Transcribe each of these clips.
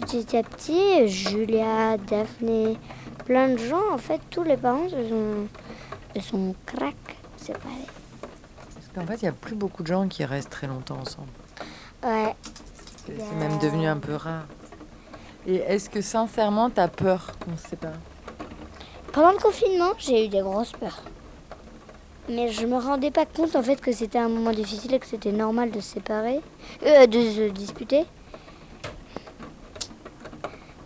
petit à petit, Julia, Daphné, plein de gens, en fait, tous les parents se sont séparés. Parce qu'en fait, il n'y a plus beaucoup de gens qui restent très longtemps ensemble. Ouais. C'est même devenu un peu rare. Et est-ce que sincèrement, t'as peur qu'on se sépare ? Pendant le confinement, j'ai eu des grosses peurs. Mais je me rendais pas compte en fait que c'était un moment difficile et que c'était normal de se séparer, de se disputer.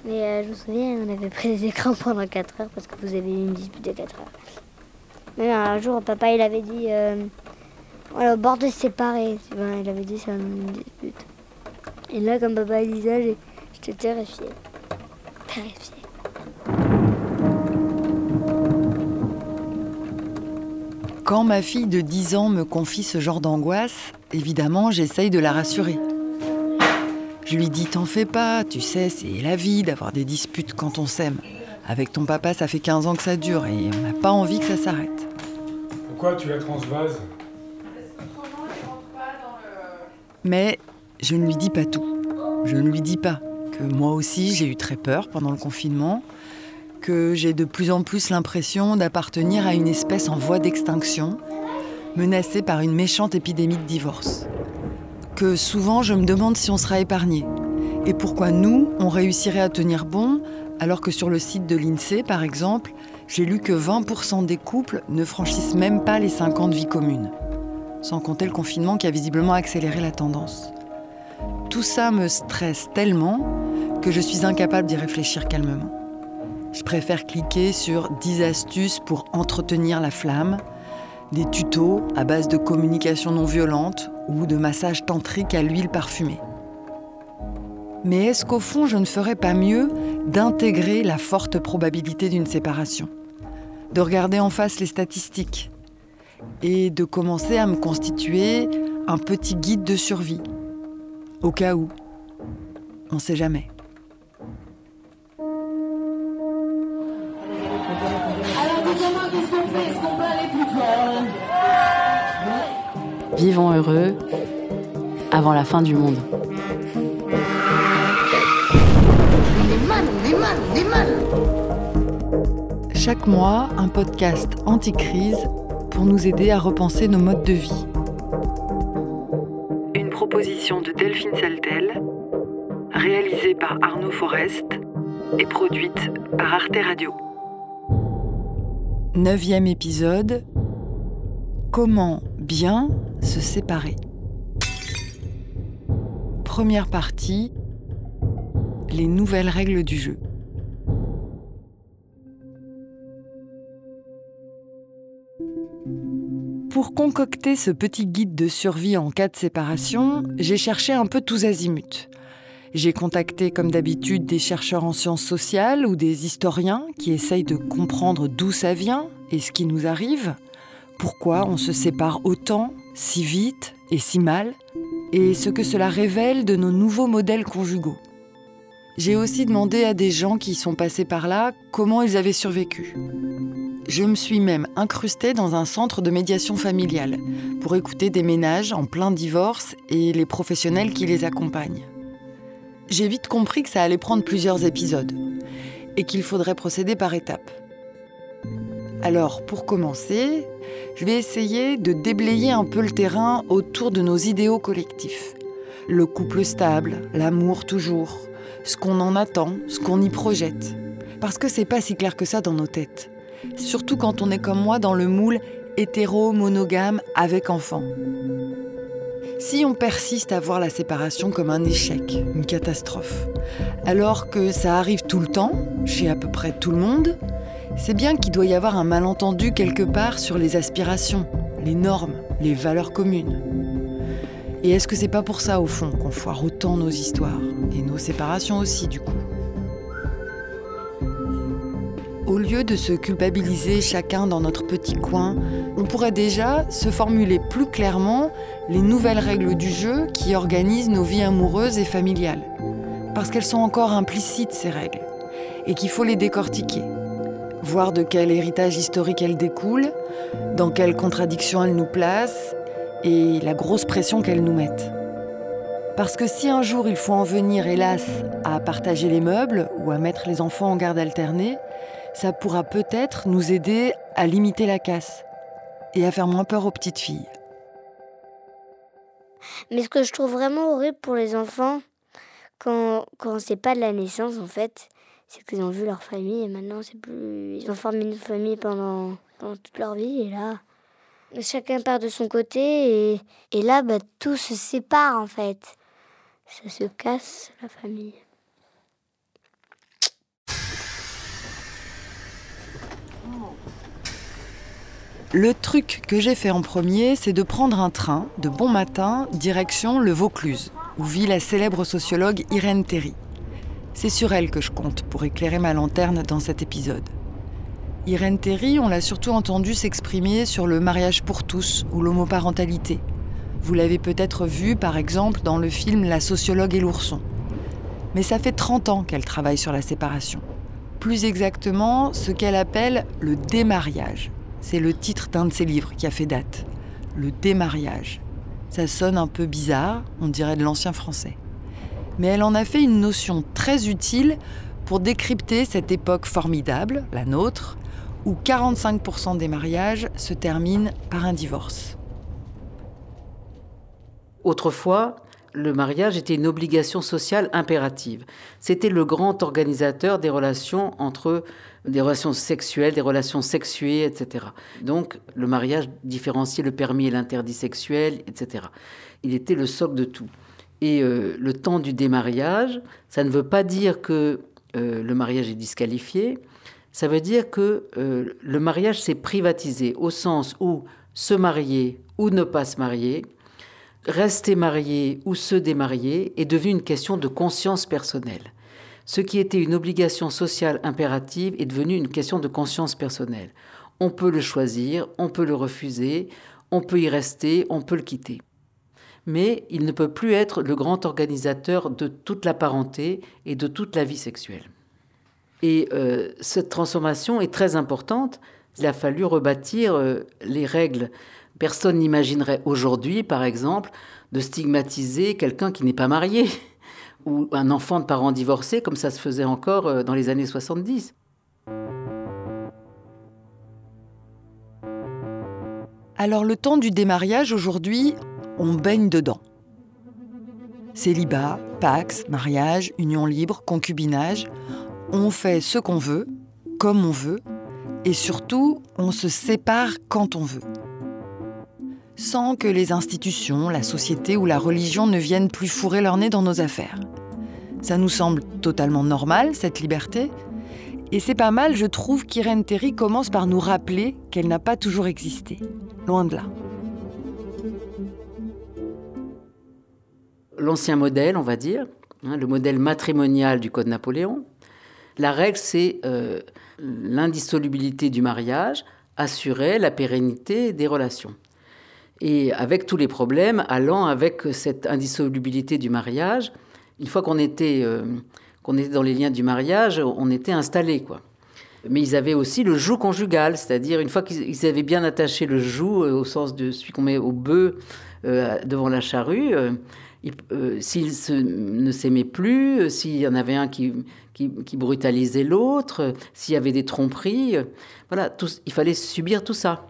Mais je me souviens, on avait pris des écrans pendant 4 heures parce que vous avez eu une dispute de 4 heures. Mais un jour, papa il avait dit, on est au bord de se séparer. Il avait dit c'est une dispute. Et là, comme papa il disait, j'étais terrifiée. Terrifiée. Quand ma fille de 10 ans me confie ce genre d'angoisse, évidemment, j'essaye de la rassurer. Je lui dis « T'en fais pas, tu sais, c'est la vie d'avoir des disputes quand on s'aime. Avec ton papa, ça fait 15 ans que ça dure et on n'a pas envie que ça s'arrête. » Pourquoi tu la transvases ? Mais je ne lui dis pas tout. Je ne lui dis pas que moi aussi, j'ai eu très peur pendant le confinement, que j'ai de plus en plus l'impression d'appartenir à une espèce en voie d'extinction, menacée par une méchante épidémie de divorce. Que souvent, je me demande si on sera épargnés. Et pourquoi nous, on réussirait à tenir bon, alors que sur le site de l'INSEE, par exemple, j'ai lu que 20% des couples ne franchissent même pas les 50 vies communes. Sans compter le confinement qui a visiblement accéléré la tendance. Tout ça me stresse tellement que je suis incapable d'y réfléchir calmement. Je préfère cliquer sur 10 astuces pour entretenir la flamme, des tutos à base de communication non violente ou de massage tantrique à l'huile parfumée. Mais est-ce qu'au fond, je ne ferais pas mieux d'intégrer la forte probabilité d'une séparation, de regarder en face les statistiques et de commencer à me constituer un petit guide de survie, au cas où, on ne sait jamais. Vivons heureux avant la fin du monde. On est mal. Chaque mois, un podcast anti-crise pour nous aider à repenser nos modes de vie. Une proposition de Delphine Saltel, réalisée par Arnaud Forest et produite par Arte Radio. 9e épisode. Comment bien se séparer. Première partie. Les nouvelles règles du jeu. Pour concocter ce petit guide de survie en cas de séparation, j'ai cherché un peu tous azimuts. J'ai contacté, comme d'habitude, des chercheurs en sciences sociales ou des historiens qui essayent de comprendre d'où ça vient et ce qui nous arrive, pourquoi on se sépare autant, si vite et si mal, et ce que cela révèle de nos nouveaux modèles conjugaux. J'ai aussi demandé à des gens qui sont passés par là comment ils avaient survécu. Je me suis même incrustée dans un centre de médiation familiale pour écouter des ménages en plein divorce et les professionnels qui les accompagnent. J'ai vite compris que ça allait prendre plusieurs épisodes et qu'il faudrait procéder par étapes. Alors, pour commencer, je vais essayer de déblayer un peu le terrain autour de nos idéaux collectifs. Le couple stable, l'amour toujours, ce qu'on en attend, ce qu'on y projette. Parce que c'est pas si clair que ça dans nos têtes. Surtout quand on est comme moi dans le moule hétéro, monogame, avec enfant. Si on persiste à voir la séparation comme un échec, une catastrophe, alors que ça arrive tout le temps, chez à peu près tout le monde, c'est bien qu'il doit y avoir un malentendu quelque part sur les aspirations, les normes, les valeurs communes. Et est-ce que c'est pas pour ça, au fond, qu'on foire autant nos histoires, et nos séparations aussi, du coup ? Au lieu de se culpabiliser chacun dans notre petit coin, on pourrait déjà se formuler plus clairement les nouvelles règles du jeu qui organisent nos vies amoureuses et familiales. Parce qu'elles sont encore implicites, ces règles, et qu'il faut les décortiquer. Voir de quel héritage historique elles découlent, dans quelles contradictions elles nous placent, et la grosse pression qu'elles nous mettent. Parce que si un jour il faut en venir, hélas, à partager les meubles ou à mettre les enfants en garde alternée, ça pourra peut-être nous aider à limiter la casse et à faire moins peur aux petites filles. Mais ce que je trouve vraiment horrible pour les enfants, quand c'est pas de la naissance en fait, c'est qu'ils ont vu leur famille et maintenant c'est plus... Ils ont formé une famille pendant toute leur vie et là... Chacun part de son côté et là, tout se sépare en fait. Ça se casse, la famille. Le truc que j'ai fait en premier, c'est de prendre un train, de bon matin, direction le Vaucluse, où vit la célèbre sociologue Irène Théry. C'est sur elle que je compte pour éclairer ma lanterne dans cet épisode. Irène Théry, on l'a surtout entendue s'exprimer sur le mariage pour tous ou l'homoparentalité. Vous l'avez peut-être vue, par exemple, dans le film « La sociologue et l'ourson ». Mais ça fait 30 ans qu'elle travaille sur la séparation. Plus exactement, ce qu'elle appelle le « démariage ». C'est le titre d'un de ses livres qui a fait date. Le « démariage ». Ça sonne un peu bizarre, on dirait de l'ancien français. Mais elle en a fait une notion très utile pour décrypter cette époque formidable, la nôtre, où 45% des mariages se terminent par un divorce. Autrefois, le mariage était une obligation sociale impérative. C'était le grand organisateur des relations entre des relations sexuelles, des relations sexuées, etc. Donc, le mariage différenciait le permis et l'interdit sexuel, etc. Il était le socle de tout. Et le temps du démariage, ça ne veut pas dire que le mariage est disqualifié. Ça veut dire que le mariage s'est privatisé au sens où se marier ou ne pas se marier, rester marié ou se démarier est devenu une question de conscience personnelle. Ce qui était une obligation sociale impérative est devenu une question de conscience personnelle. On peut le choisir, on peut le refuser, on peut y rester, on peut le quitter. Mais il ne peut plus être le grand organisateur de toute la parenté et de toute la vie sexuelle. Et cette transformation est très importante. Il a fallu rebâtir les règles. Personne n'imaginerait aujourd'hui, par exemple, de stigmatiser quelqu'un qui n'est pas marié ou un enfant de parents divorcés, comme ça se faisait encore dans les années 70. Alors le temps du démariage, aujourd'hui, on baigne dedans. Célibat, pax, mariage, union libre, concubinage... On fait ce qu'on veut, comme on veut, et surtout, on se sépare quand on veut. Sans que les institutions, la société ou la religion ne viennent plus fourrer leur nez dans nos affaires. Ça nous semble totalement normal, cette liberté. Et c'est pas mal, je trouve, qu'Irène Théry commence par nous rappeler qu'elle n'a pas toujours existé. Loin de là. L'ancien modèle, on va dire, le modèle matrimonial du Code Napoléon. La règle, c'est l'indissolubilité du mariage, assurer la pérennité des relations. Et avec tous les problèmes allant avec cette indissolubilité du mariage, une fois qu'on était dans les liens du mariage, on était installés, quoi. Mais ils avaient aussi le joug conjugal, c'est-à-dire une fois qu'ils avaient bien attaché le joug au sens de celui qu'on met au bœuf devant la charrue... S'ils ne s'aimaient plus, s'il y en avait un qui brutalisait l'autre, s'il y avait des tromperies, il fallait subir tout ça.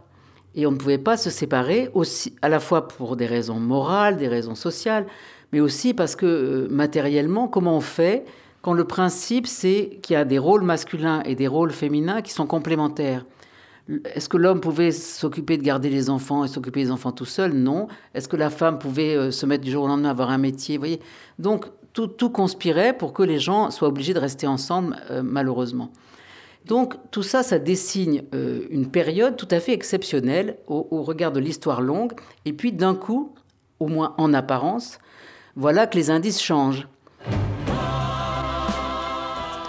Et on ne pouvait pas se séparer, aussi, à la fois pour des raisons morales, des raisons sociales, mais aussi parce que matériellement, comment on fait quand le principe, c'est qu'il y a des rôles masculins et des rôles féminins qui sont complémentaires ? Est-ce que l'homme pouvait s'occuper de garder les enfants et s'occuper des enfants tout seul ? Non. Est-ce que la femme pouvait se mettre du jour au lendemain à avoir un métier ? Vous voyez ? Donc, tout conspirait pour que les gens soient obligés de rester ensemble, malheureusement. Donc, tout ça, ça dessine une période tout à fait exceptionnelle au regard de l'histoire longue. Et puis, d'un coup, au moins en apparence, voilà que les indices changent.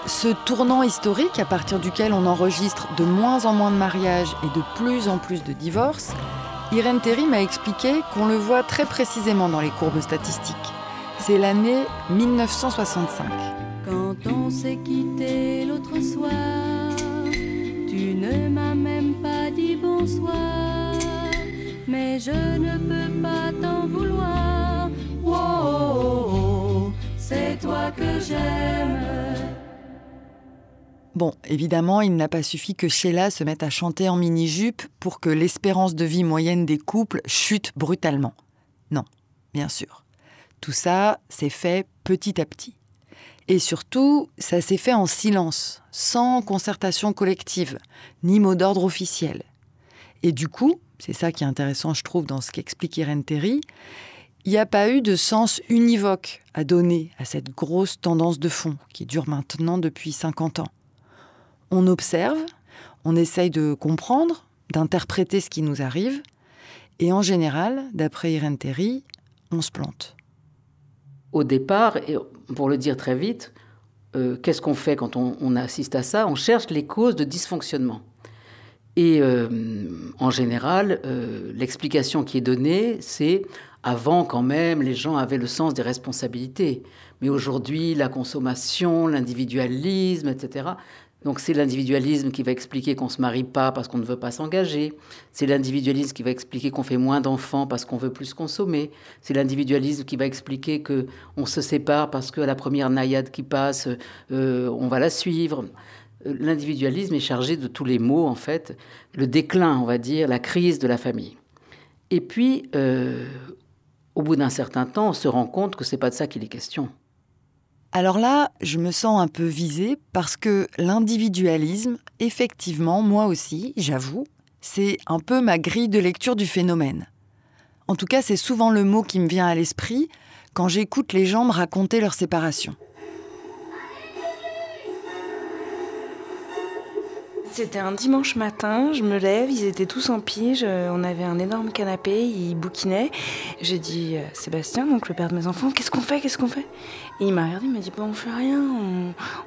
Ce tournant historique à partir duquel on enregistre de moins en moins de mariages et de plus de divorces, Irène Théry m'a expliqué qu'on le voit très précisément dans les courbes statistiques. C'est l'année 1965. Quand on s'est quitté l'autre soir, tu ne m'as même pas dit bonsoir, mais je ne peux pas t'en vouloir. Wow. j'aime. Bon, évidemment, il n'a pas suffi que Sheila se mette à chanter en mini-jupe pour que l'espérance de vie moyenne des couples chute brutalement. Non, bien sûr. Tout ça s'est fait petit à petit. Et surtout, ça s'est fait en silence, sans concertation collective, ni mot d'ordre officiel. Et du coup, c'est ça qui est intéressant, je trouve, dans ce qu'explique Irène Théry, il n'y a pas eu de sens univoque à donner à cette grosse tendance de fond qui dure maintenant depuis 50 ans. On observe, on essaye de comprendre, d'interpréter ce qui nous arrive, et en général, d'après Irène Théry, on se plante. Au départ, et pour le dire très vite, qu'est-ce qu'on fait quand on assiste à ça ? On cherche les causes de dysfonctionnement. Et en général, l'explication qui est donnée, c'est avant quand même, les gens avaient le sens des responsabilités. Mais aujourd'hui, la consommation, l'individualisme, etc. Donc c'est l'individualisme qui va expliquer qu'on ne se marie pas parce qu'on ne veut pas s'engager. C'est l'individualisme qui va expliquer qu'on fait moins d'enfants parce qu'on veut plus consommer. C'est l'individualisme qui va expliquer qu'on se sépare parce qu'à la première naïade qui passe, on va la suivre. L'individualisme est chargé de tous les maux, en fait, le déclin, on va dire, la crise de la famille. Et puis, au bout d'un certain temps, on se rend compte que ce n'est pas de ça qu'il est question. Alors là, je me sens un peu visée parce que l'individualisme, effectivement, moi aussi, j'avoue, c'est un peu ma grille de lecture du phénomène. En tout cas, c'est souvent le mot qui me vient à l'esprit quand j'écoute les gens me raconter leur séparation. C'était un dimanche matin, je me lève, ils étaient tous en pige, on avait un énorme canapé, ils bouquinaient. J'ai dit « Sébastien, donc le père de mes enfants, qu'est-ce qu'on fait ?» Et il m'a regardé, il m'a dit « Bon, on fait rien,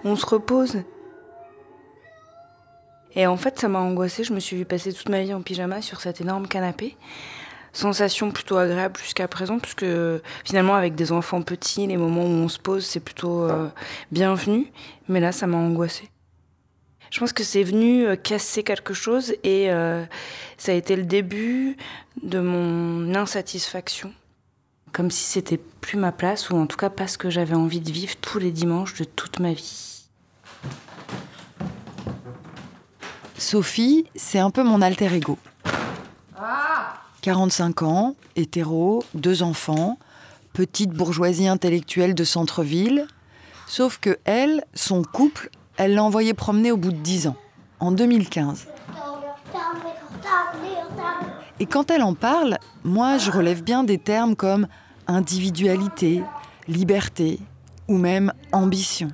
on se repose. » Et en fait, ça m'a angoissée, je me suis vue passer toute ma vie en pyjama sur cet énorme canapé. Sensation plutôt agréable jusqu'à présent, puisque finalement, avec des enfants petits, les moments où on se pose, c'est plutôt bienvenu. Mais là, ça m'a angoissée. Je pense que c'est venu casser quelque chose et ça a été le début de mon insatisfaction. Comme si c'était plus ma place, ou en tout cas pas ce que j'avais envie de vivre tous les dimanches de toute ma vie. Sophie, c'est un peu mon alter ego. 45 ans, hétéro, 2 enfants, petite bourgeoisie intellectuelle de centre-ville. Sauf que elle, son couple, elle l'a envoyé promener au bout de 10 ans, en 2015. Et quand elle en parle, moi, je relève bien des termes comme individualité, liberté ou même ambition.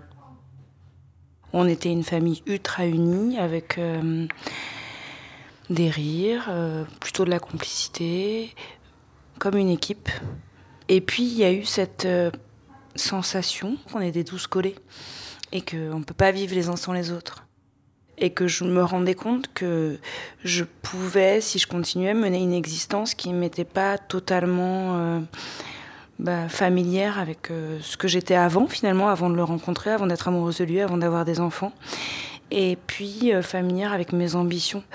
On était une famille ultra unie avec des rires, plutôt de la complicité, comme une équipe. Et puis, il y a eu cette sensation qu'on était tous collés. Et qu'on ne peut pas vivre les uns sans les autres. Et que je me rendais compte que je pouvais, si je continuais, mener une existence qui ne m'était pas totalement familière avec ce que j'étais avant, finalement, avant de le rencontrer, avant d'être amoureuse de lui, avant d'avoir des enfants. Et puis, familière avec mes ambitions.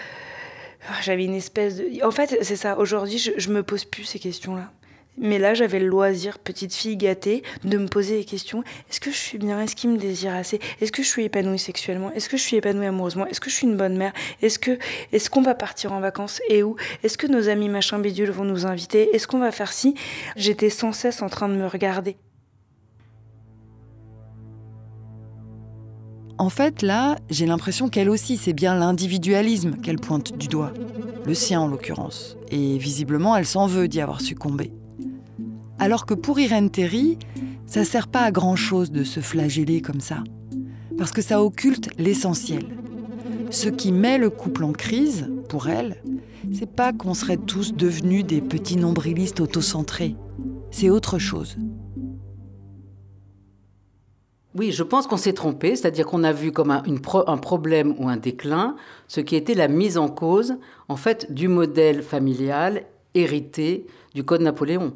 J'avais une espèce de... En fait, c'est ça, aujourd'hui, je me pose plus ces questions-là. Mais là, j'avais le loisir, petite fille gâtée, de me poser des questions. Est-ce que je suis bien ? Est-ce qu'il me désire assez ? Est-ce que je suis épanouie sexuellement ? Est-ce que je suis épanouie amoureusement ? Est-ce que je suis une bonne mère ? Est-ce qu'on va partir en vacances ? Et où ? Est-ce que nos amis machin bidule vont nous inviter ? Est-ce qu'on va faire ci ? J'étais sans cesse en train de me regarder. En fait, là, j'ai l'impression qu'elle aussi, c'est bien l'individualisme qu'elle pointe du doigt. Le sien, en l'occurrence. Et visiblement, elle s'en veut d'y avoir succombé. Alors que pour Irène Théry, ça sert pas à grand-chose de se flageller comme ça. Parce que ça occulte l'essentiel. Ce qui met le couple en crise, pour elle, c'est pas qu'on serait tous devenus des petits nombrilistes autocentrés. C'est autre chose. Oui, je pense qu'on s'est trompé, c'est-à-dire qu'on a vu comme un problème ou un déclin, ce qui était la mise en cause, en fait, du modèle familial hérité du Code Napoléon.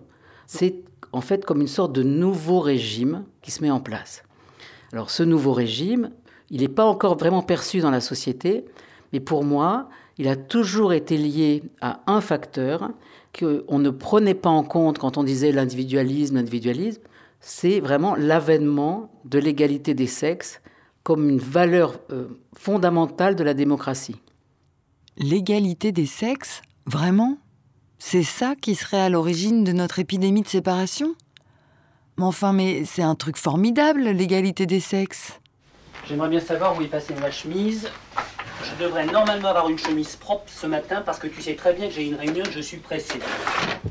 C'est en fait comme une sorte de nouveau régime qui se met en place. Alors ce nouveau régime, il n'est pas encore vraiment perçu dans la société, mais pour moi, il a toujours été lié à un facteur qu'on ne prenait pas en compte quand on disait l'individualisme, c'est vraiment l'avènement de l'égalité des sexes comme une valeur fondamentale de la démocratie. L'égalité des sexes, vraiment ? C'est ça qui serait à l'origine de notre épidémie de séparation ? Mais c'est un truc formidable, l'égalité des sexes. J'aimerais bien savoir où est passée ma chemise. Je devrais normalement avoir une chemise propre ce matin parce que tu sais très bien que j'ai une réunion, je suis pressée.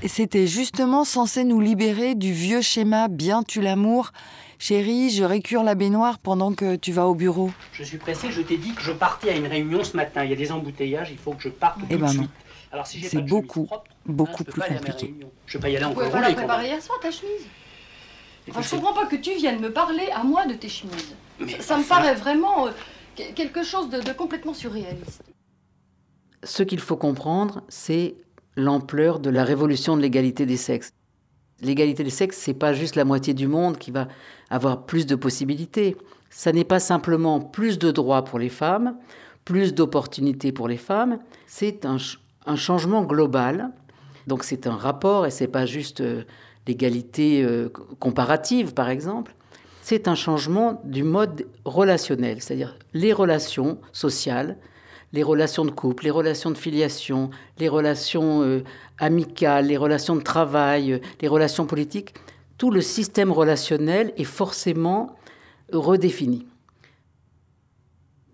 C'était justement censé nous libérer du vieux schéma bien tu l'amour. Chérie, je récure la baignoire pendant que tu vas au bureau. Je suis pressée, je t'ai dit que je partais à une réunion ce matin. Il y a des embouteillages, il faut que je parte tout de suite. Non. Alors si j'ai pas de chemise propre, beaucoup plus compliqué. Je peux pas y aller en courant. Tu pouvais pas la préparer hier soir ta chemise ? Je comprends pas que tu viennes me parler à moi de tes chemises. Ça me paraît vraiment quelque chose de complètement surréaliste. Ce qu'il faut comprendre, c'est l'ampleur de la révolution de l'égalité des sexes. L'égalité des sexes, c'est pas juste la moitié du monde qui va avoir plus de possibilités. Ça n'est pas simplement plus de droits pour les femmes, plus d'opportunités pour les femmes. C'est un changement global. Donc c'est un rapport et c'est pas juste... l'égalité comparative, par exemple, c'est un changement du mode relationnel, c'est-à-dire les relations sociales, les relations de couple, les relations de filiation, les relations amicales, les relations de travail, les relations politiques. Tout le système relationnel est forcément redéfini.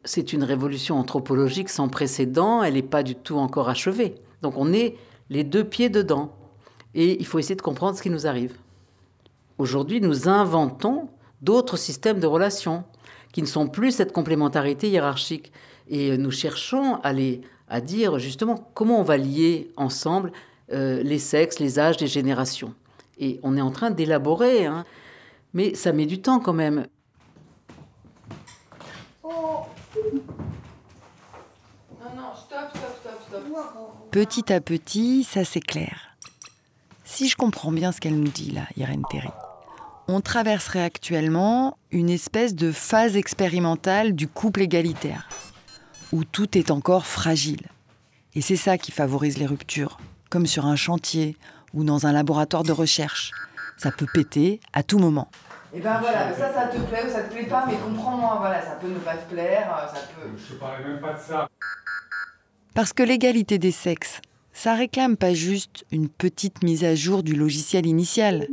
C'est une révolution anthropologique sans précédent, elle n'est pas du tout encore achevée. Donc on est les deux pieds dedans. Et il faut essayer de comprendre ce qui nous arrive. Aujourd'hui, nous inventons d'autres systèmes de relations qui ne sont plus cette complémentarité hiérarchique. Et nous cherchons à dire justement comment on va lier ensemble les sexes, les âges, les générations. Et on est en train d'élaborer, mais ça met du temps quand même. Non, stop. Petit à petit, ça s'éclaire. Si je comprends bien ce qu'elle nous dit là, Irène Théry, on traverserait actuellement une espèce de phase expérimentale du couple égalitaire, où tout est encore fragile. Et c'est ça qui favorise les ruptures, comme sur un chantier ou dans un laboratoire de recherche. Ça peut péter à tout moment. Et ben voilà, ça te plaît ou ça te plaît pas, mais comprends-moi, voilà, ça peut ne pas te plaire, ça peut... Je ne parlais même pas de ça. Parce que l'égalité des sexes, ça réclame pas juste une petite mise à jour du logiciel initial,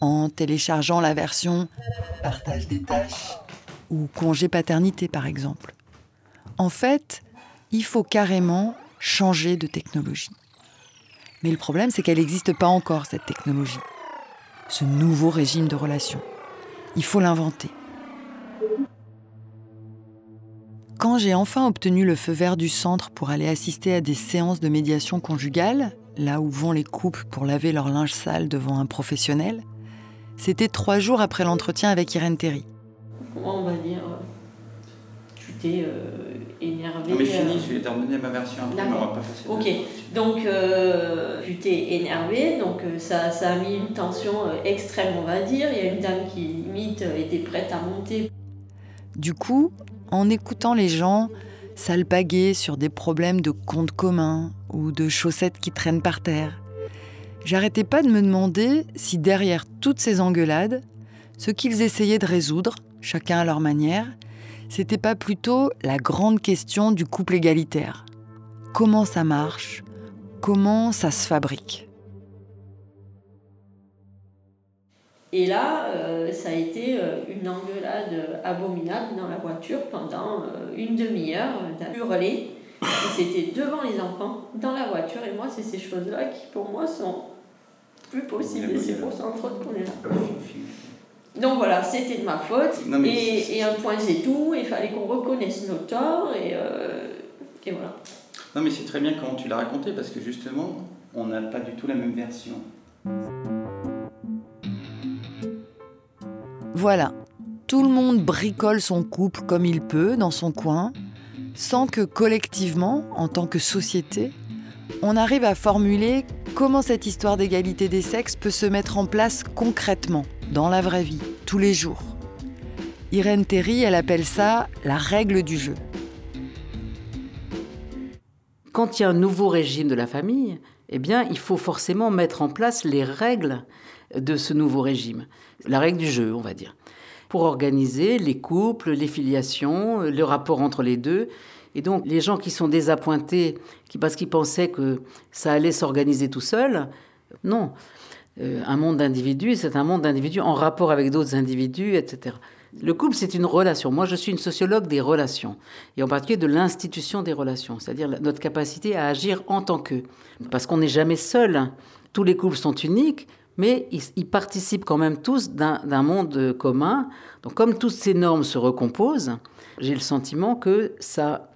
en téléchargeant la version « partage des tâches » ou « congé paternité » par exemple. En fait, il faut carrément changer de technologie. Mais le problème, c'est qu'elle n'existe pas encore, cette technologie. Ce nouveau régime de relations. Il faut l'inventer. Quand j'ai enfin obtenu le feu vert du centre pour aller assister à des séances de médiation conjugale, là où vont les couples pour laver leur linge sale devant un professionnel, c'était 3 jours après l'entretien avec Irène Théry. On va dire, tu t'es énervée... Non mais fini, je vais terminer ma version. D'accord, ok. Donc tu t'es énervée, donc ça a mis une tension extrême, on va dire. Il y a une dame qui limite était prête à monter. Du coup... En écoutant les gens s'alpaguer sur des problèmes de comptes communs ou de chaussettes qui traînent par terre, j'arrêtais pas de me demander si derrière toutes ces engueulades, ce qu'ils essayaient de résoudre, chacun à leur manière, c'était pas plutôt la grande question du couple égalitaire. Comment ça marche ? Comment ça se fabrique ? Et là, ça a été une engueulade abominable dans la voiture pendant une demi-heure. T'as hurlé, et c'était devant les enfants, dans la voiture. Et moi, c'est ces choses-là qui, pour moi, sont plus possibles. C'est pour ça, entre autres, qu'on est là. Donc voilà, c'était de ma faute. Non, et un point, c'est tout. Il fallait qu'on reconnaisse nos torts. Et voilà. Non, mais c'est très bien comment tu l'as raconté, parce que justement, on n'a pas du tout la même version. Voilà, tout le monde bricole son couple comme il peut dans son coin, sans que collectivement, en tant que société, on arrive à formuler comment cette histoire d'égalité des sexes peut se mettre en place concrètement, dans la vraie vie, tous les jours. Irène Théry, elle appelle ça la règle du jeu. Quand il y a un nouveau régime de la famille, eh bien, il faut forcément mettre en place les règles de ce nouveau régime, la règle du jeu, on va dire, pour organiser les couples, les filiations, le rapport entre les deux. Et donc, les gens qui sont désappointés, parce qu'ils pensaient que ça allait s'organiser tout seul, non. Un monde d'individus, c'est un monde d'individus en rapport avec d'autres individus, etc. Le couple, c'est une relation. Moi, je suis une sociologue des relations, et en particulier de l'institution des relations, c'est-à-dire notre capacité à agir en tant qu'eux. Parce qu'on n'est jamais seul. Tous les couples sont uniques, mais ils participent quand même tous d'un monde commun. Donc, comme toutes ces normes se recomposent, j'ai le sentiment que ça...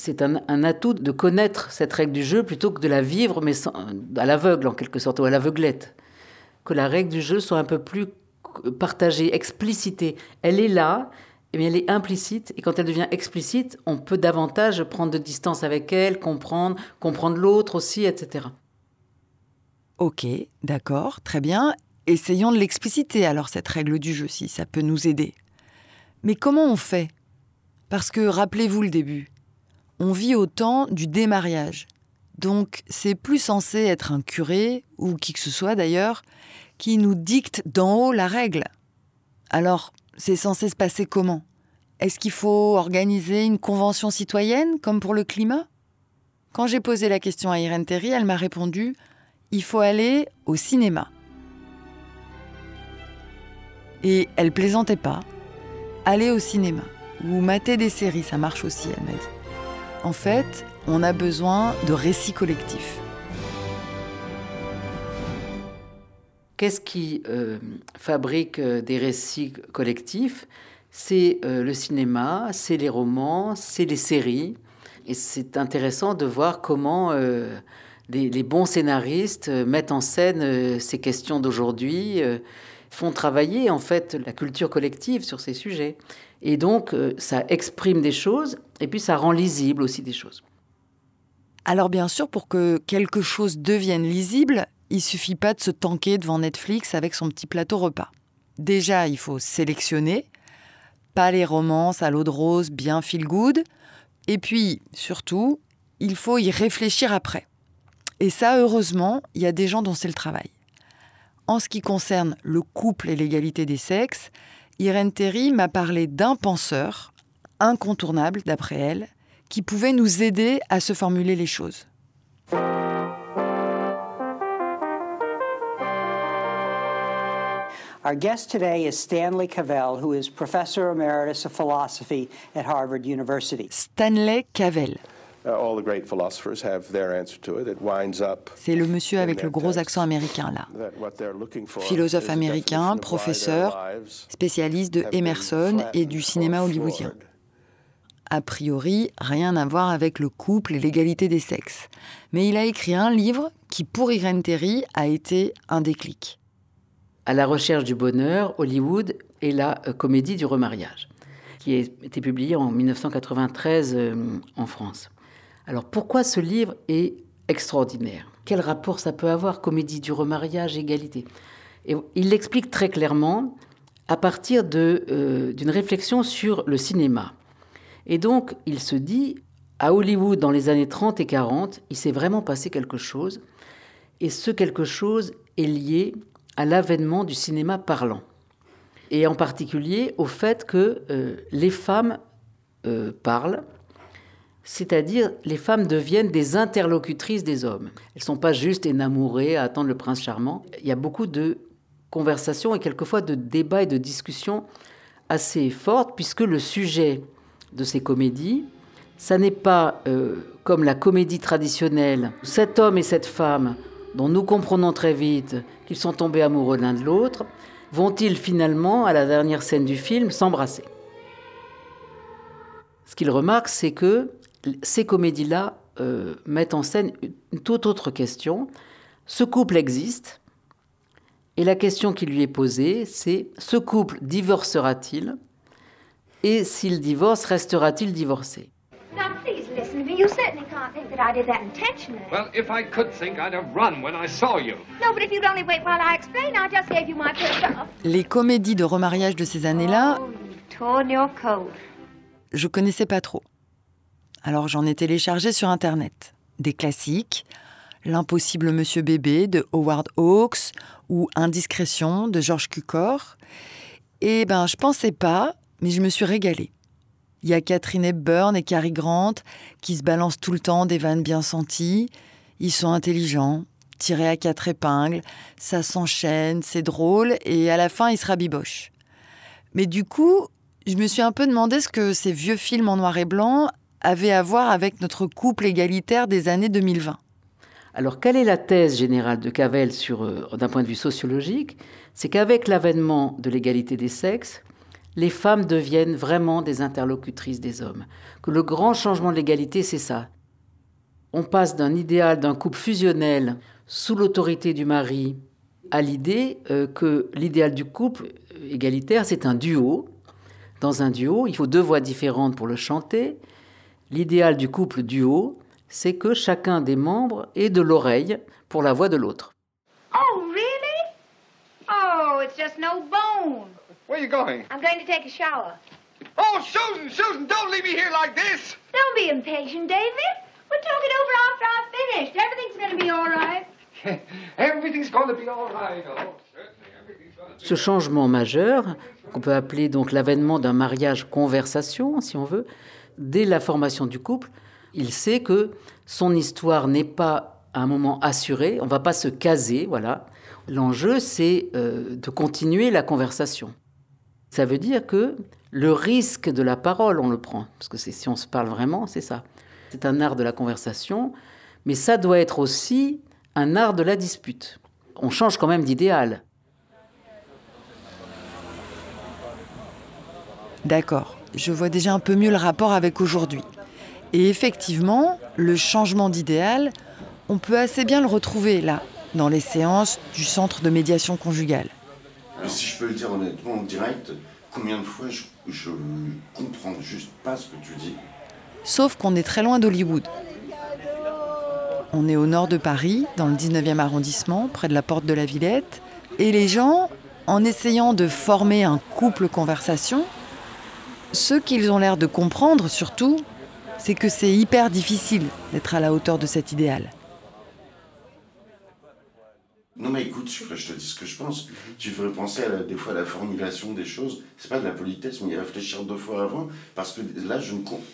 C'est un atout de connaître cette règle du jeu plutôt que de la vivre, mais à l'aveugle en quelque sorte, ou à l'aveuglette. Que la règle du jeu soit un peu plus partagée, explicitée. Elle est là, mais elle est implicite. Et quand elle devient explicite, on peut davantage prendre de distance avec elle, comprendre l'autre aussi, etc. Ok, d'accord, très bien. Essayons de l'expliciter alors, cette règle du jeu, si ça peut nous aider. Mais comment on fait ? Parce que, rappelez-vous le début, on vit au temps du démariage, donc c'est plus censé être un curé, ou qui que ce soit d'ailleurs, qui nous dicte d'en haut la règle. Alors, c'est censé se passer comment ? Est-ce qu'il faut organiser une convention citoyenne, comme pour le climat ? Quand j'ai posé la question à Irène Théry, elle m'a répondu « Il faut aller au cinéma ». Et elle plaisantait pas. Aller au cinéma, ou mater des séries, ça marche aussi, elle m'a dit. En fait, on a besoin de récits collectifs. Qu'est-ce qui fabrique des récits collectifs ? C'est le cinéma, c'est les romans, c'est les séries. Et c'est intéressant de voir comment les bons scénaristes mettent en scène ces questions d'aujourd'hui, font travailler en fait la culture collective sur ces sujets. Et donc, ça exprime des choses, et puis ça rend lisible aussi des choses. Alors bien sûr, pour que quelque chose devienne lisible, il ne suffit pas de se tanker devant Netflix avec son petit plateau repas. Déjà, il faut sélectionner, pas les romances à l'eau de rose, bien feel good. Et puis, surtout, il faut y réfléchir après. Et ça, heureusement, il y a des gens dont c'est le travail. En ce qui concerne le couple et l'égalité des sexes, Irène Théry m'a parlé d'un penseur, incontournable d'après elle, qui pouvait nous aider à se formuler les choses. Our guest today is Stanley Cavell, who is professor emeritus of philosophy at Harvard University. Stanley Cavell. C'est le monsieur avec le gros accent américain, là. Philosophe américain, professeur, spécialiste de Emerson et du cinéma hollywoodien. A priori, rien à voir avec le couple et l'égalité des sexes. Mais il a écrit un livre qui, pour Irène Théry, a été un déclic. À la recherche du bonheur, Hollywood et la comédie du remariage, qui a été publié en 1993 en France. Alors pourquoi ce livre est extraordinaire ? Quel rapport ça peut avoir ? Comédie du remariage, égalité. Et il l'explique très clairement à partir d'une réflexion sur le cinéma. Et donc il se dit, à Hollywood dans les années 30 et 40, il s'est vraiment passé quelque chose. Et ce quelque chose est lié à l'avènement du cinéma parlant. Et en particulier au fait que les femmes parlent. C'est-à-dire, les femmes deviennent des interlocutrices des hommes. Elles ne sont pas juste enamourées à attendre le prince charmant. Il y a beaucoup de conversations et quelquefois de débats et de discussions assez fortes, puisque le sujet de ces comédies, ça n'est pas comme la comédie traditionnelle. Cet homme et cette femme, dont nous comprenons très vite qu'ils sont tombés amoureux l'un de l'autre, vont-ils finalement, à la dernière scène du film, s'embrasser ? Ce qu'il remarque, c'est que ces comédies-là mettent en scène une toute autre question. Ce couple existe, et la question qui lui est posée, c'est « ce couple divorcera-t-il » et « s'il divorce, restera-t-il divorcé ?» Les comédies de remariage de ces années-là, je ne connaissais pas trop. Alors j'en ai téléchargé sur Internet. Des classiques, L'impossible Monsieur Bébé de Howard Hawks ou Indiscrétion de Georges Cukor. Et je pensais pas, mais je me suis régalée. Il y a Catherine Hepburn et Cary Grant qui se balancent tout le temps des vannes bien senties. Ils sont intelligents, tirés à quatre épingles, ça s'enchaîne, c'est drôle et à la fin, ils se rabibochent. Mais du coup, je me suis un peu demandé ce que ces vieux films en noir et blanc avaient à voir avec notre couple égalitaire des années 2020. Alors, quelle est la thèse générale de Cavell d'un point de vue sociologique ? C'est qu'avec l'avènement de l'égalité des sexes, les femmes deviennent vraiment des interlocutrices des hommes. Que le grand changement de l'égalité, c'est ça. On passe d'un idéal, d'un couple fusionnel, sous l'autorité du mari, à l'idée que l'idéal du couple égalitaire, c'est un duo. Dans un duo, il faut deux voix différentes pour le chanter. L'idéal du couple duo, c'est que chacun des membres ait de l'oreille pour la voix de l'autre. Oh, really? Oh, it's just no bone. Where are you going? I'm going to take a shower. Oh, Susan, don't leave me here like this. Don't be impatient, David. We'll talk it over after I've finished. Everything's going to be all right. Everything's going to be all right. Oh, certainly, everything's going to be... Ce changement majeur, qu'on peut appeler donc l'avènement d'un mariage conversation, si on veut, dès la formation du couple, il sait que son histoire n'est pas à un moment assuré, on ne va pas se caser, voilà. L'enjeu, c'est de continuer la conversation. Ça veut dire que le risque de la parole, on le prend, parce que si on se parle vraiment, c'est ça. C'est un art de la conversation, mais ça doit être aussi un art de la dispute. On change quand même d'idéal. D'accord, je vois déjà un peu mieux le rapport avec aujourd'hui. Et effectivement, le changement d'idéal, on peut assez bien le retrouver là, dans les séances du centre de médiation conjugale. Alors, si je peux le dire honnêtement, en direct, combien de fois je comprends juste pas ce que tu dis. Sauf qu'on est très loin d'Hollywood. On est au nord de Paris, dans le 19e arrondissement, près de la porte de la Villette, et les gens, en essayant de former un couple conversation, ce qu'ils ont l'air de comprendre surtout, c'est que c'est hyper difficile d'être à la hauteur de cet idéal. Non mais écoute, je te dis ce que je pense. Tu devrais penser des fois à la formulation des choses. C'est pas de la politesse, mais y réfléchir deux fois avant. Parce que là,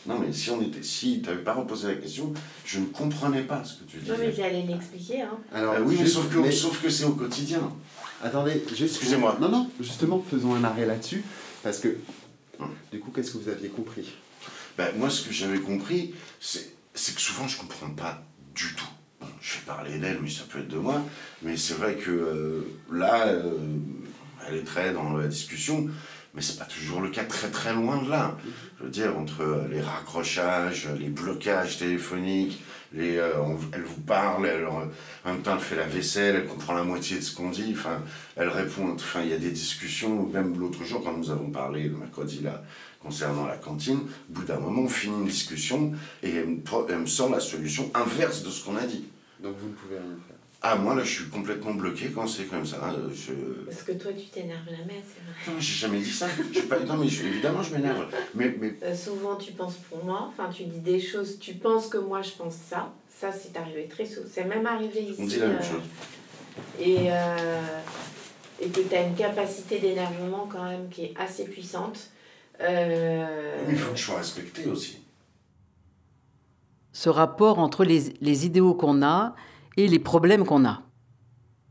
non mais si t'avais pas reposé la question, je ne comprenais pas ce que tu disais. Oui, mais j'allais l'expliquer. Hein. Alors oui, sauf que c'est au quotidien. Attendez, excusez-moi. Non, justement, faisons un arrêt là-dessus. Parce que, du coup, qu'est-ce que vous aviez compris ? Moi, ce que j'avais compris, c'est que souvent, je ne comprends pas du tout. Bon, je vais parler d'elle, mais ça peut être de moi. Mais c'est vrai que elle est très dans la discussion. Mais ce n'est pas toujours le cas, très très loin de là. Je veux dire, entre les raccrochages, les blocages téléphoniques, elle vous parle, en même temps, elle fait la vaisselle, elle comprend la moitié de ce qu'on dit. Enfin, elle répond. Enfin, il y a des discussions. Même l'autre jour, quand nous avons parlé le mercredi là, concernant la cantine, au bout d'un moment, on finit une discussion et elle me sort la solution inverse de ce qu'on a dit. Donc vous ne pouvez rien faire. Ah, moi, là, je suis complètement bloqué quand c'est comme ça. Parce que toi, tu t'énerves jamais, c'est vrai. Non, j'ai jamais dit ça. Non, mais évidemment, je m'énerve. Mais... souvent, tu penses pour moi. Enfin, tu dis des choses. Tu penses que moi, je pense ça. Ça, c'est arrivé très souvent. C'est même arrivé ici. On dit la même chose. Et que tu as une capacité d'énervement quand même qui est assez puissante. Mais il faut que je sois respecté aussi. Ce rapport entre les idéaux qu'on a et les problèmes qu'on a.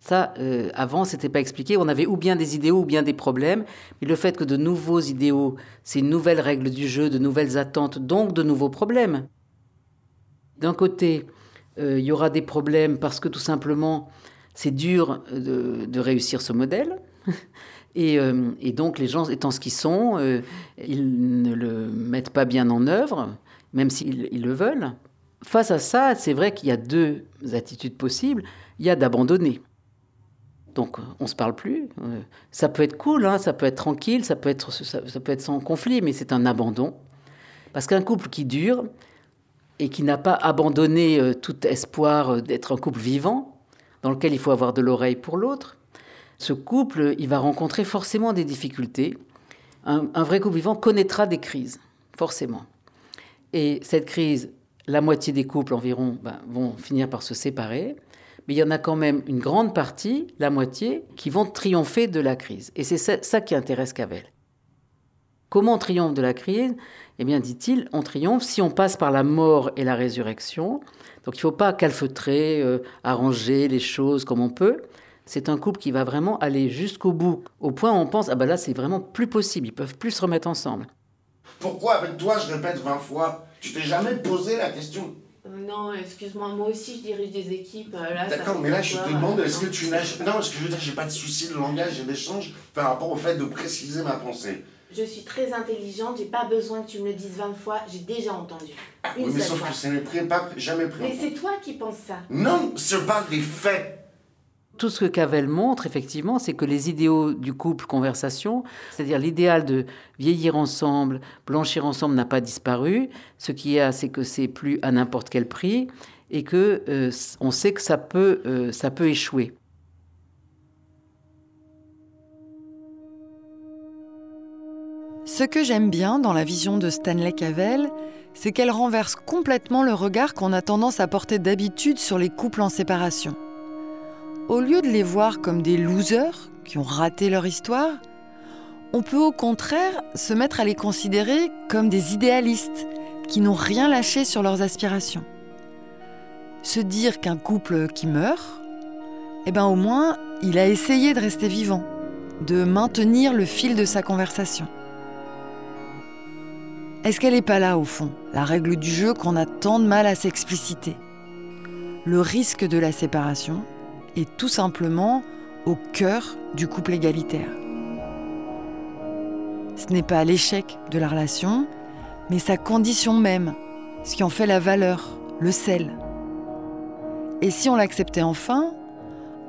Ça, avant, c'était pas expliqué. On avait ou bien des idéaux ou bien des problèmes. Mais le fait que de nouveaux idéaux, c'est une nouvelle règle du jeu, de nouvelles attentes, donc de nouveaux problèmes. D'un côté, il y aura des problèmes parce que tout simplement, c'est dur de réussir ce modèle. Et donc, les gens, étant ce qu'ils sont, ils ne le mettent pas bien en œuvre, même s'ils le veulent. Face à ça, c'est vrai qu'il y a deux attitudes possibles. Il y a d'abandonner. Donc, on ne se parle plus. Ça peut être cool, hein, ça peut être tranquille, ça peut être sans conflit, mais c'est un abandon. Parce qu'un couple qui dure et qui n'a pas abandonné tout espoir d'être un couple vivant, dans lequel il faut avoir de l'oreille pour l'autre, ce couple, il va rencontrer forcément des difficultés. Un vrai couple vivant connaîtra des crises, forcément. Et cette crise, la moitié des couples environ vont finir par se séparer. mais il y en a quand même une grande partie, la moitié, qui vont triompher de la crise. Et c'est ça qui intéresse Cavell. Comment on triomphe de la crise ? Eh bien, dit-il, on triomphe si on passe par la mort et la résurrection. Donc, il ne faut pas calfeutrer, arranger les choses comme on peut. C'est un couple qui va vraiment aller jusqu'au bout, au point où on pense « Ah ben là, c'est vraiment plus possible, ils peuvent plus se remettre ensemble. » Pourquoi avec toi, je répète 20 fois, tu t'es jamais posé la question ? Non, excuse-moi, moi aussi, je dirige des équipes. Là, d'accord, mais là, je te demande, est-ce que tu n'as... Non, ce que je veux dire, j'ai pas de souci de langage et d'échange par rapport au fait de préciser ma pensée. Je suis très intelligente, j'ai pas besoin que tu me le dises 20 fois, j'ai déjà entendu. Ah, oui, mais sauf fois. Que ça n'est jamais pris. Mais c'est toi qui penses ça. Non, ce n'est pas des faits. Tout ce que Cavell montre, effectivement, c'est que les idéaux du couple conversation, c'est-à-dire l'idéal de vieillir ensemble, blanchir ensemble, n'a pas disparu. Ce qu'il y a, c'est que c'est plus à n'importe quel prix et que on sait que ça peut échouer. Ce que j'aime bien dans la vision de Stanley Cavell, c'est qu'elle renverse complètement le regard qu'on a tendance à porter d'habitude sur les couples en séparation. Au lieu de les voir comme des losers qui ont raté leur histoire, on peut au contraire se mettre à les considérer comme des idéalistes qui n'ont rien lâché sur leurs aspirations. Se dire qu'un couple qui meurt, eh ben au moins, il a essayé de rester vivant, de maintenir le fil de sa conversation. Est-ce qu'elle n'est pas là, au fond, la règle du jeu qu'on a tant de mal à s'expliciter ? Le risque de la séparation est tout simplement au cœur du couple égalitaire. Ce n'est pas l'échec de la relation, mais sa condition même, ce qui en fait la valeur, le sel. Et si on l'acceptait enfin,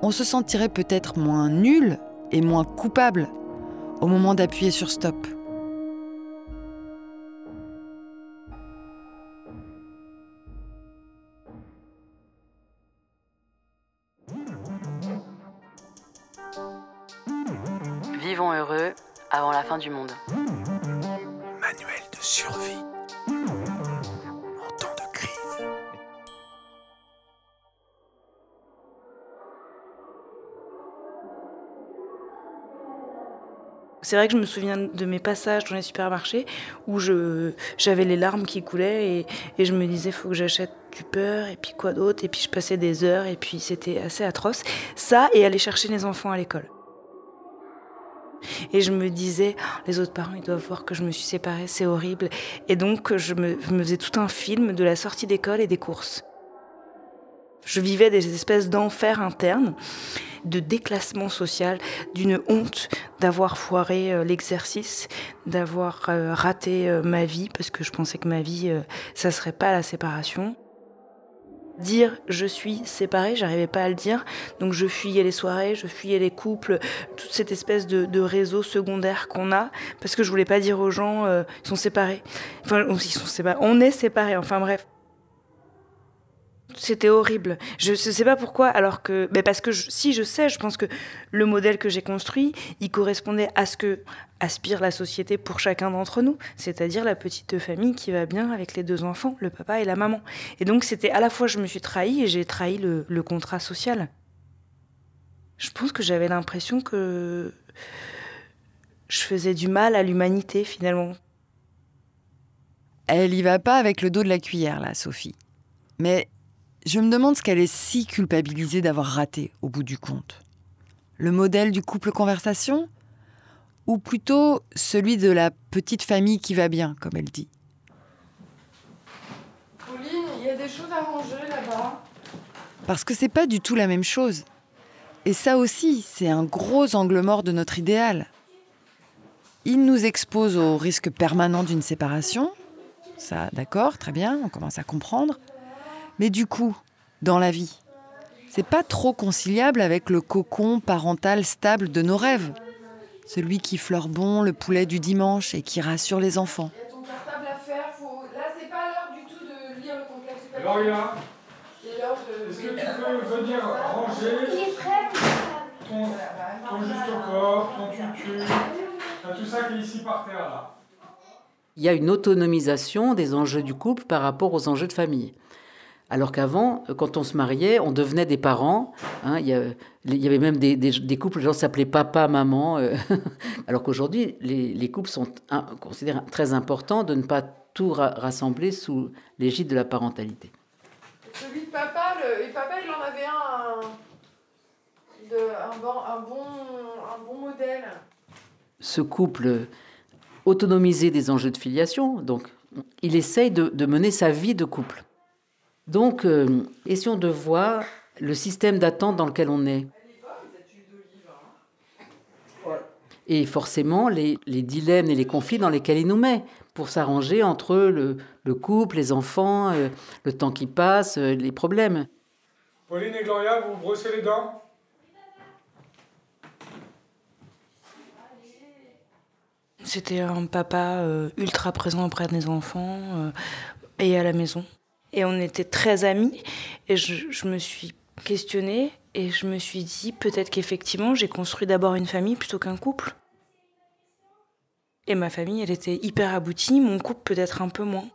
on se sentirait peut-être moins nul et moins coupable au moment d'appuyer sur stop. Vivons heureux avant la fin du monde. Manuel de survie en temps de crise. C'est vrai que je me souviens de mes passages dans les supermarchés où j'avais les larmes qui coulaient et je me disais faut que j'achète du beurre et puis quoi d'autre et puis je passais des heures et puis c'était assez atroce. Ça et aller chercher les enfants à l'école. Et je me disais, les autres parents, ils doivent voir que je me suis séparée, c'est horrible. Et donc, je me faisais tout un film de la sortie d'école et des courses. Je vivais des espèces d'enfers internes, de déclassement social, d'une honte d'avoir foiré l'exercice, d'avoir raté ma vie, parce que je pensais que ma vie, ça serait pas la séparation. Dire « je suis séparée », j'arrivais pas à le dire, donc je fuyais les soirées, je fuyais les couples, toute cette espèce de réseau secondaire qu'on a, parce que je voulais pas dire aux gens « ils sont séparés ». Enfin, on est séparés, enfin bref. C'était horrible. Je sais pas pourquoi, alors que... Mais parce que je pense que le modèle que j'ai construit, il correspondait à ce que aspire la société pour chacun d'entre nous, c'est-à-dire la petite famille qui va bien avec les deux enfants, le papa et la maman. Et donc c'était à la fois je me suis trahie et j'ai trahi le contrat social. Je pense que j'avais l'impression que je faisais du mal à l'humanité, finalement. Elle y va pas avec le dos de la cuillère, là, Sophie. Mais... je me demande ce qu'elle est si culpabilisée d'avoir raté, au bout du compte. Le modèle du couple conversation ? Ou plutôt celui de la petite famille qui va bien, comme elle dit. Pauline, il y a des choses à ranger là-bas. Parce que c'est pas du tout la même chose. Et ça aussi, c'est un gros angle mort de notre idéal. Il nous expose au risque permanent d'une séparation. Ça, d'accord, très bien, on commence à comprendre. Mais du coup, dans la vie, c'est pas trop conciliable avec le cocon parental stable de nos rêves. Celui qui fleure bon le poulet du dimanche et qui rassure les enfants. Il y a ton cartable à faire, là c'est pas l'heure du tout de lire le complexe. Gloria, est-ce que tu peux venir ranger ton justecors, ton tutu, t'as tout ça qui est ici par terre là. Il y a une autonomisation des enjeux du couple par rapport aux enjeux de famille. Alors qu'avant, quand on se mariait, on devenait des parents. Hein, il y avait même des couples, les gens s'appelaient papa, maman. Alors qu'aujourd'hui, les couples sont considérés très importants de ne pas tout rassembler sous l'égide de la parentalité. Celui de papa, il en avait un bon modèle. Ce couple autonomisé des enjeux de filiation, donc il essaye de mener sa vie de couple. Donc, essayons de voir le système d'attente dans lequel on est. Et forcément, les dilemmes et les conflits dans lesquels il nous met pour s'arranger entre le couple, les enfants, le temps qui passe, les problèmes. Pauline et Gloria, vous brossez les dents ? C'était un papa ultra présent auprès des enfants et à la maison. Et on était très amis, et je me suis questionnée, et je me suis dit, peut-être qu'effectivement, j'ai construit d'abord une famille plutôt qu'un couple. Et ma famille, elle était hyper aboutie, mon couple peut-être un peu moins.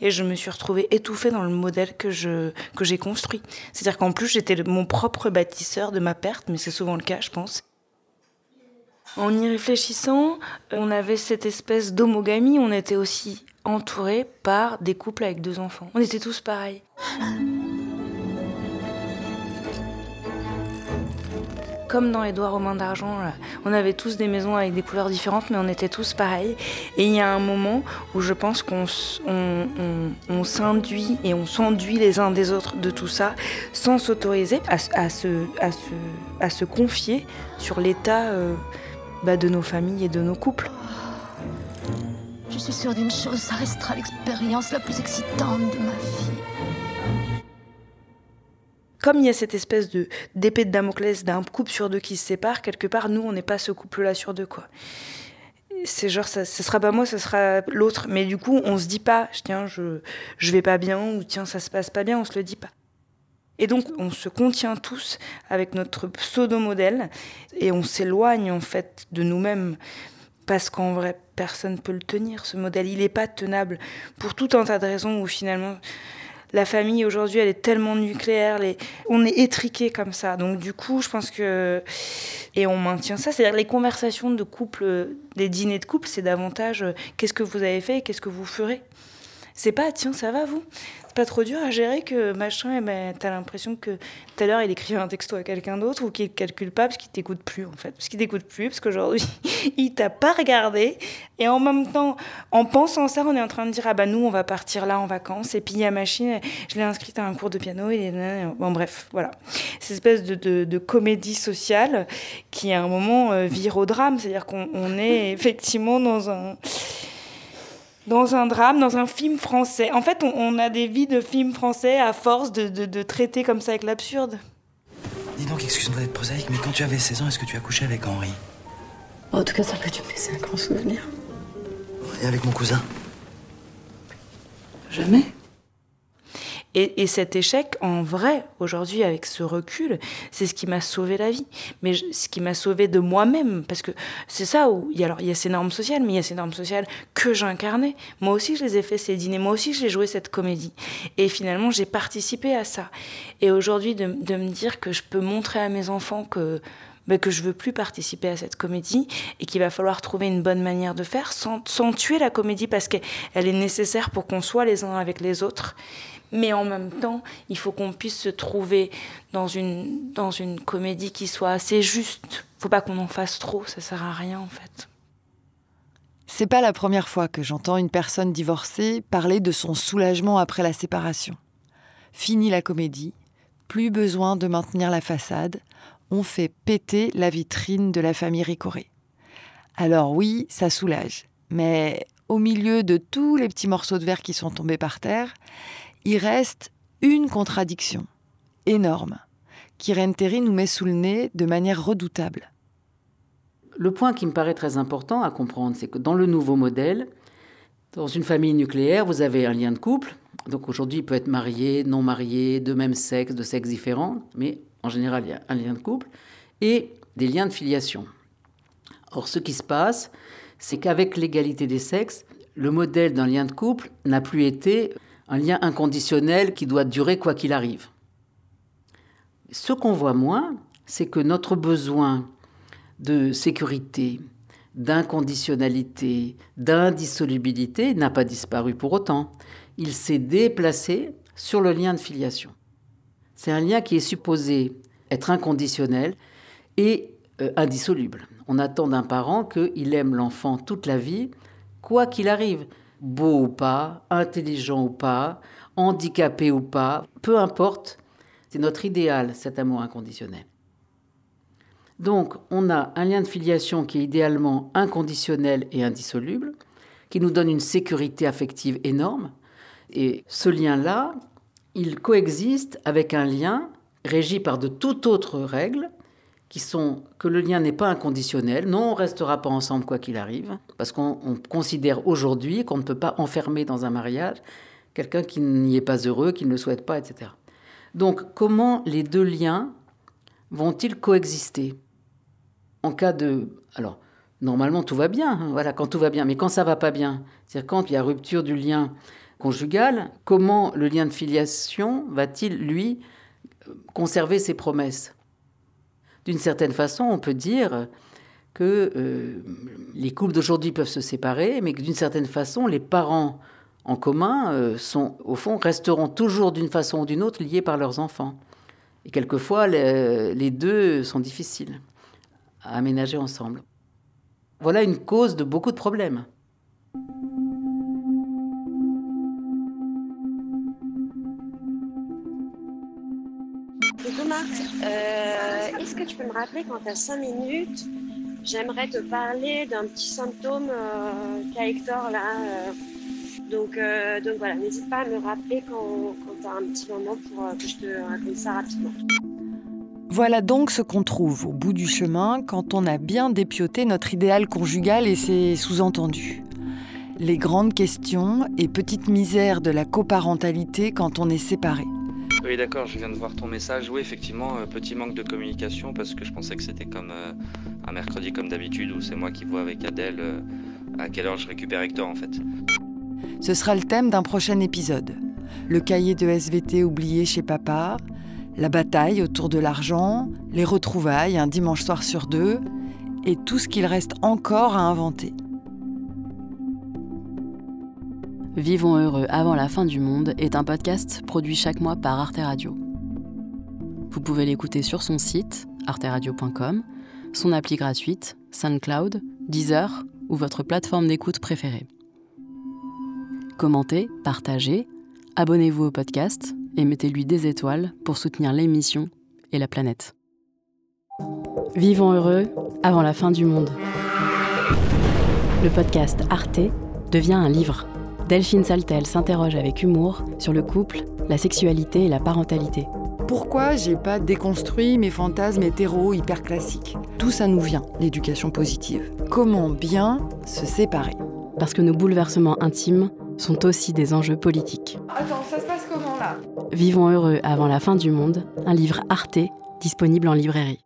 Et je me suis retrouvée étouffée dans le modèle que j'ai construit. C'est-à-dire qu'en plus, j'étais mon propre bâtisseur de ma perte, mais c'est souvent le cas, je pense. En y réfléchissant, on avait cette espèce d'homogamie, on était aussi entourés par des couples avec deux enfants. On était tous pareils. Comme dans Édouard aux mains d'argent, on avait tous des maisons avec des couleurs différentes, mais on était tous pareils. Et il y a un moment où je pense qu'on s'induit et on s'enduit les uns des autres de tout ça, sans s'autoriser à se confier sur l'état de nos familles et de nos couples. Je suis sûre d'une chose, ça restera l'expérience la plus excitante de ma vie. Comme il y a cette espèce d'épée de Damoclès d'un couple sur deux qui se sépare, quelque part, nous, on n'est pas ce couple-là sur deux, quoi. C'est genre, ce sera pas moi, ce sera l'autre. Mais du coup, on se dit pas, tiens, je vais pas bien, ou tiens, ça se passe pas bien, on se le dit pas. Et donc, on se contient tous avec notre pseudo-modèle, et on s'éloigne, en fait, de nous-mêmes. Parce qu'en vrai, personne ne peut le tenir, ce modèle. Il n'est pas tenable pour tout un tas de raisons où finalement, la famille aujourd'hui, elle est tellement nucléaire. On est étriqués comme ça. Donc du coup, je pense que... Et on maintient ça. C'est-à-dire les conversations de couple, les dîners de couple, c'est davantage qu'est-ce que vous avez fait et qu'est-ce que vous ferez. C'est pas, tiens, ça va, vous ? C'est pas trop dur à gérer que machin, t'as l'impression que tout à l'heure, il écrivait un texto à quelqu'un d'autre ou qu'il calcule pas parce qu'il t'écoute plus, en fait. Parce qu'il t'écoute plus, parce qu'aujourd'hui, il t'a pas regardé. Et en même temps, en pensant ça, on est en train de dire, ah bah nous, on va partir là en vacances. Et puis, il y a machine, je l'ai inscrite à un cours de piano. Et... Bon, bref, voilà. Cette espèce de comédie sociale qui, à un moment, vire au drame. C'est-à-dire qu'on est effectivement dans un drame, dans un film français. En fait, on a des vies de films français à force de traiter comme ça avec l'absurde. Dis donc, excuse-moi d'être prosaïque, mais quand tu avais 16 ans, est-ce que tu as couché avec Henri ? En tout cas, ça peut te laisser un grand souvenir. Et avec mon cousin ? Jamais. Et cet échec, en vrai, aujourd'hui, avec ce recul, c'est ce qui m'a sauvé la vie. Mais ce qui m'a sauvé de moi-même. Parce que c'est ça où... Alors, il y a ces normes sociales, mais il y a ces normes sociales que j'incarnais. Moi aussi, je les ai fait, ces dîners. Moi aussi, j'ai joué cette comédie. Et finalement, j'ai participé à ça. Et aujourd'hui, de me dire que je peux montrer à mes enfants que je ne veux plus participer à cette comédie et qu'il va falloir trouver une bonne manière de faire sans tuer la comédie parce qu'elle est nécessaire pour qu'on soit les uns avec les autres. Mais en même temps, il faut qu'on puisse se trouver dans une comédie qui soit assez juste. Faut pas qu'on en fasse trop, ça sert à rien en fait. C'est pas la première fois que j'entends une personne divorcée parler de son soulagement après la séparation. Fini la comédie, plus besoin de maintenir la façade, on fait péter la vitrine de la famille Ricoré. Alors oui, ça soulage, mais au milieu de tous les petits morceaux de verre qui sont tombés par terre, il reste une contradiction énorme qu'Irène Théry nous met sous le nez de manière redoutable. Le point qui me paraît très important à comprendre, c'est que dans le nouveau modèle, dans une famille nucléaire, vous avez un lien de couple. Donc aujourd'hui, il peut être marié, non marié, de même sexe, de sexes différents, mais en général, il y a un lien de couple et des liens de filiation. Or, ce qui se passe, c'est qu'avec l'égalité des sexes, le modèle d'un lien de couple n'a plus été un lien inconditionnel qui doit durer quoi qu'il arrive. Ce qu'on voit moins, c'est que notre besoin de sécurité, d'inconditionnalité, d'indissolubilité n'a pas disparu pour autant. Il s'est déplacé sur le lien de filiation. C'est un lien qui est supposé être inconditionnel et indissoluble. On attend d'un parent qu'il aime l'enfant toute la vie, quoi qu'il arrive, beau ou pas, intelligent ou pas, handicapé ou pas, peu importe, c'est notre idéal, cet amour inconditionnel. Donc, on a un lien de filiation qui est idéalement inconditionnel et indissoluble, qui nous donne une sécurité affective énorme. Et ce lien-là, il coexiste avec un lien régi par de toutes autres règles, qui sont que le lien n'est pas inconditionnel. Non, on ne restera pas ensemble quoi qu'il arrive, parce qu'on considère aujourd'hui qu'on ne peut pas enfermer dans un mariage quelqu'un qui n'y est pas heureux, qui ne le souhaite pas, etc. Donc, comment les deux liens vont-ils coexister ? En cas de... Alors, normalement, tout va bien, hein, voilà, quand tout va bien. Mais quand ça ne va pas bien, c'est-à-dire quand il y a rupture du lien conjugal, comment le lien de filiation va-t-il, lui, conserver ses promesses ? D'une certaine façon, on peut dire que les couples d'aujourd'hui peuvent se séparer, mais que d'une certaine façon, les parents en commun sont, au fond, resteront toujours d'une façon ou d'une autre liés par leurs enfants. Et quelquefois, les deux sont difficiles à aménager ensemble. Voilà une cause de beaucoup de problèmes. Est-ce que tu peux me rappeler quand tu as 5 minutes, j'aimerais te parler d'un petit symptôme qu'a Hector là. Donc voilà, n'hésite pas à me rappeler quand tu as un petit moment pour que je te raconte ça rapidement. Voilà donc ce qu'on trouve au bout du chemin quand on a bien dépioté notre idéal conjugal et ses sous-entendus. Les grandes questions et petites misères de la coparentalité quand on est séparés. Oui, d'accord, je viens de voir ton message. Oui, effectivement, petit manque de communication parce que je pensais que c'était comme un mercredi comme d'habitude où c'est moi qui vois avec Adèle à quelle heure je récupère Hector en fait. Ce sera le thème d'un prochain épisode. Le cahier de SVT oublié chez papa, la bataille autour de l'argent, les retrouvailles un dimanche soir sur deux et tout ce qu'il reste encore à inventer. Vivons heureux avant la fin du monde est un podcast produit chaque mois par Arte Radio. Vous pouvez l'écouter sur son site, arteradio.com, son appli gratuite, SoundCloud, Deezer ou votre plateforme d'écoute préférée. Commentez, partagez, abonnez-vous au podcast et mettez-lui des étoiles pour soutenir l'émission et la planète. Vivons heureux avant la fin du monde. Le podcast Arte devient un livre. Delphine Saltel s'interroge avec humour sur le couple, la sexualité et la parentalité. Pourquoi j'ai pas déconstruit mes fantasmes hétéros hyper classiques ? Tout ça nous vient, l'éducation positive. Comment bien se séparer ? Parce que nos bouleversements intimes sont aussi des enjeux politiques. Attends, ça se passe comment là ? Vivons heureux avant la fin du monde, un livre Arte disponible en librairie.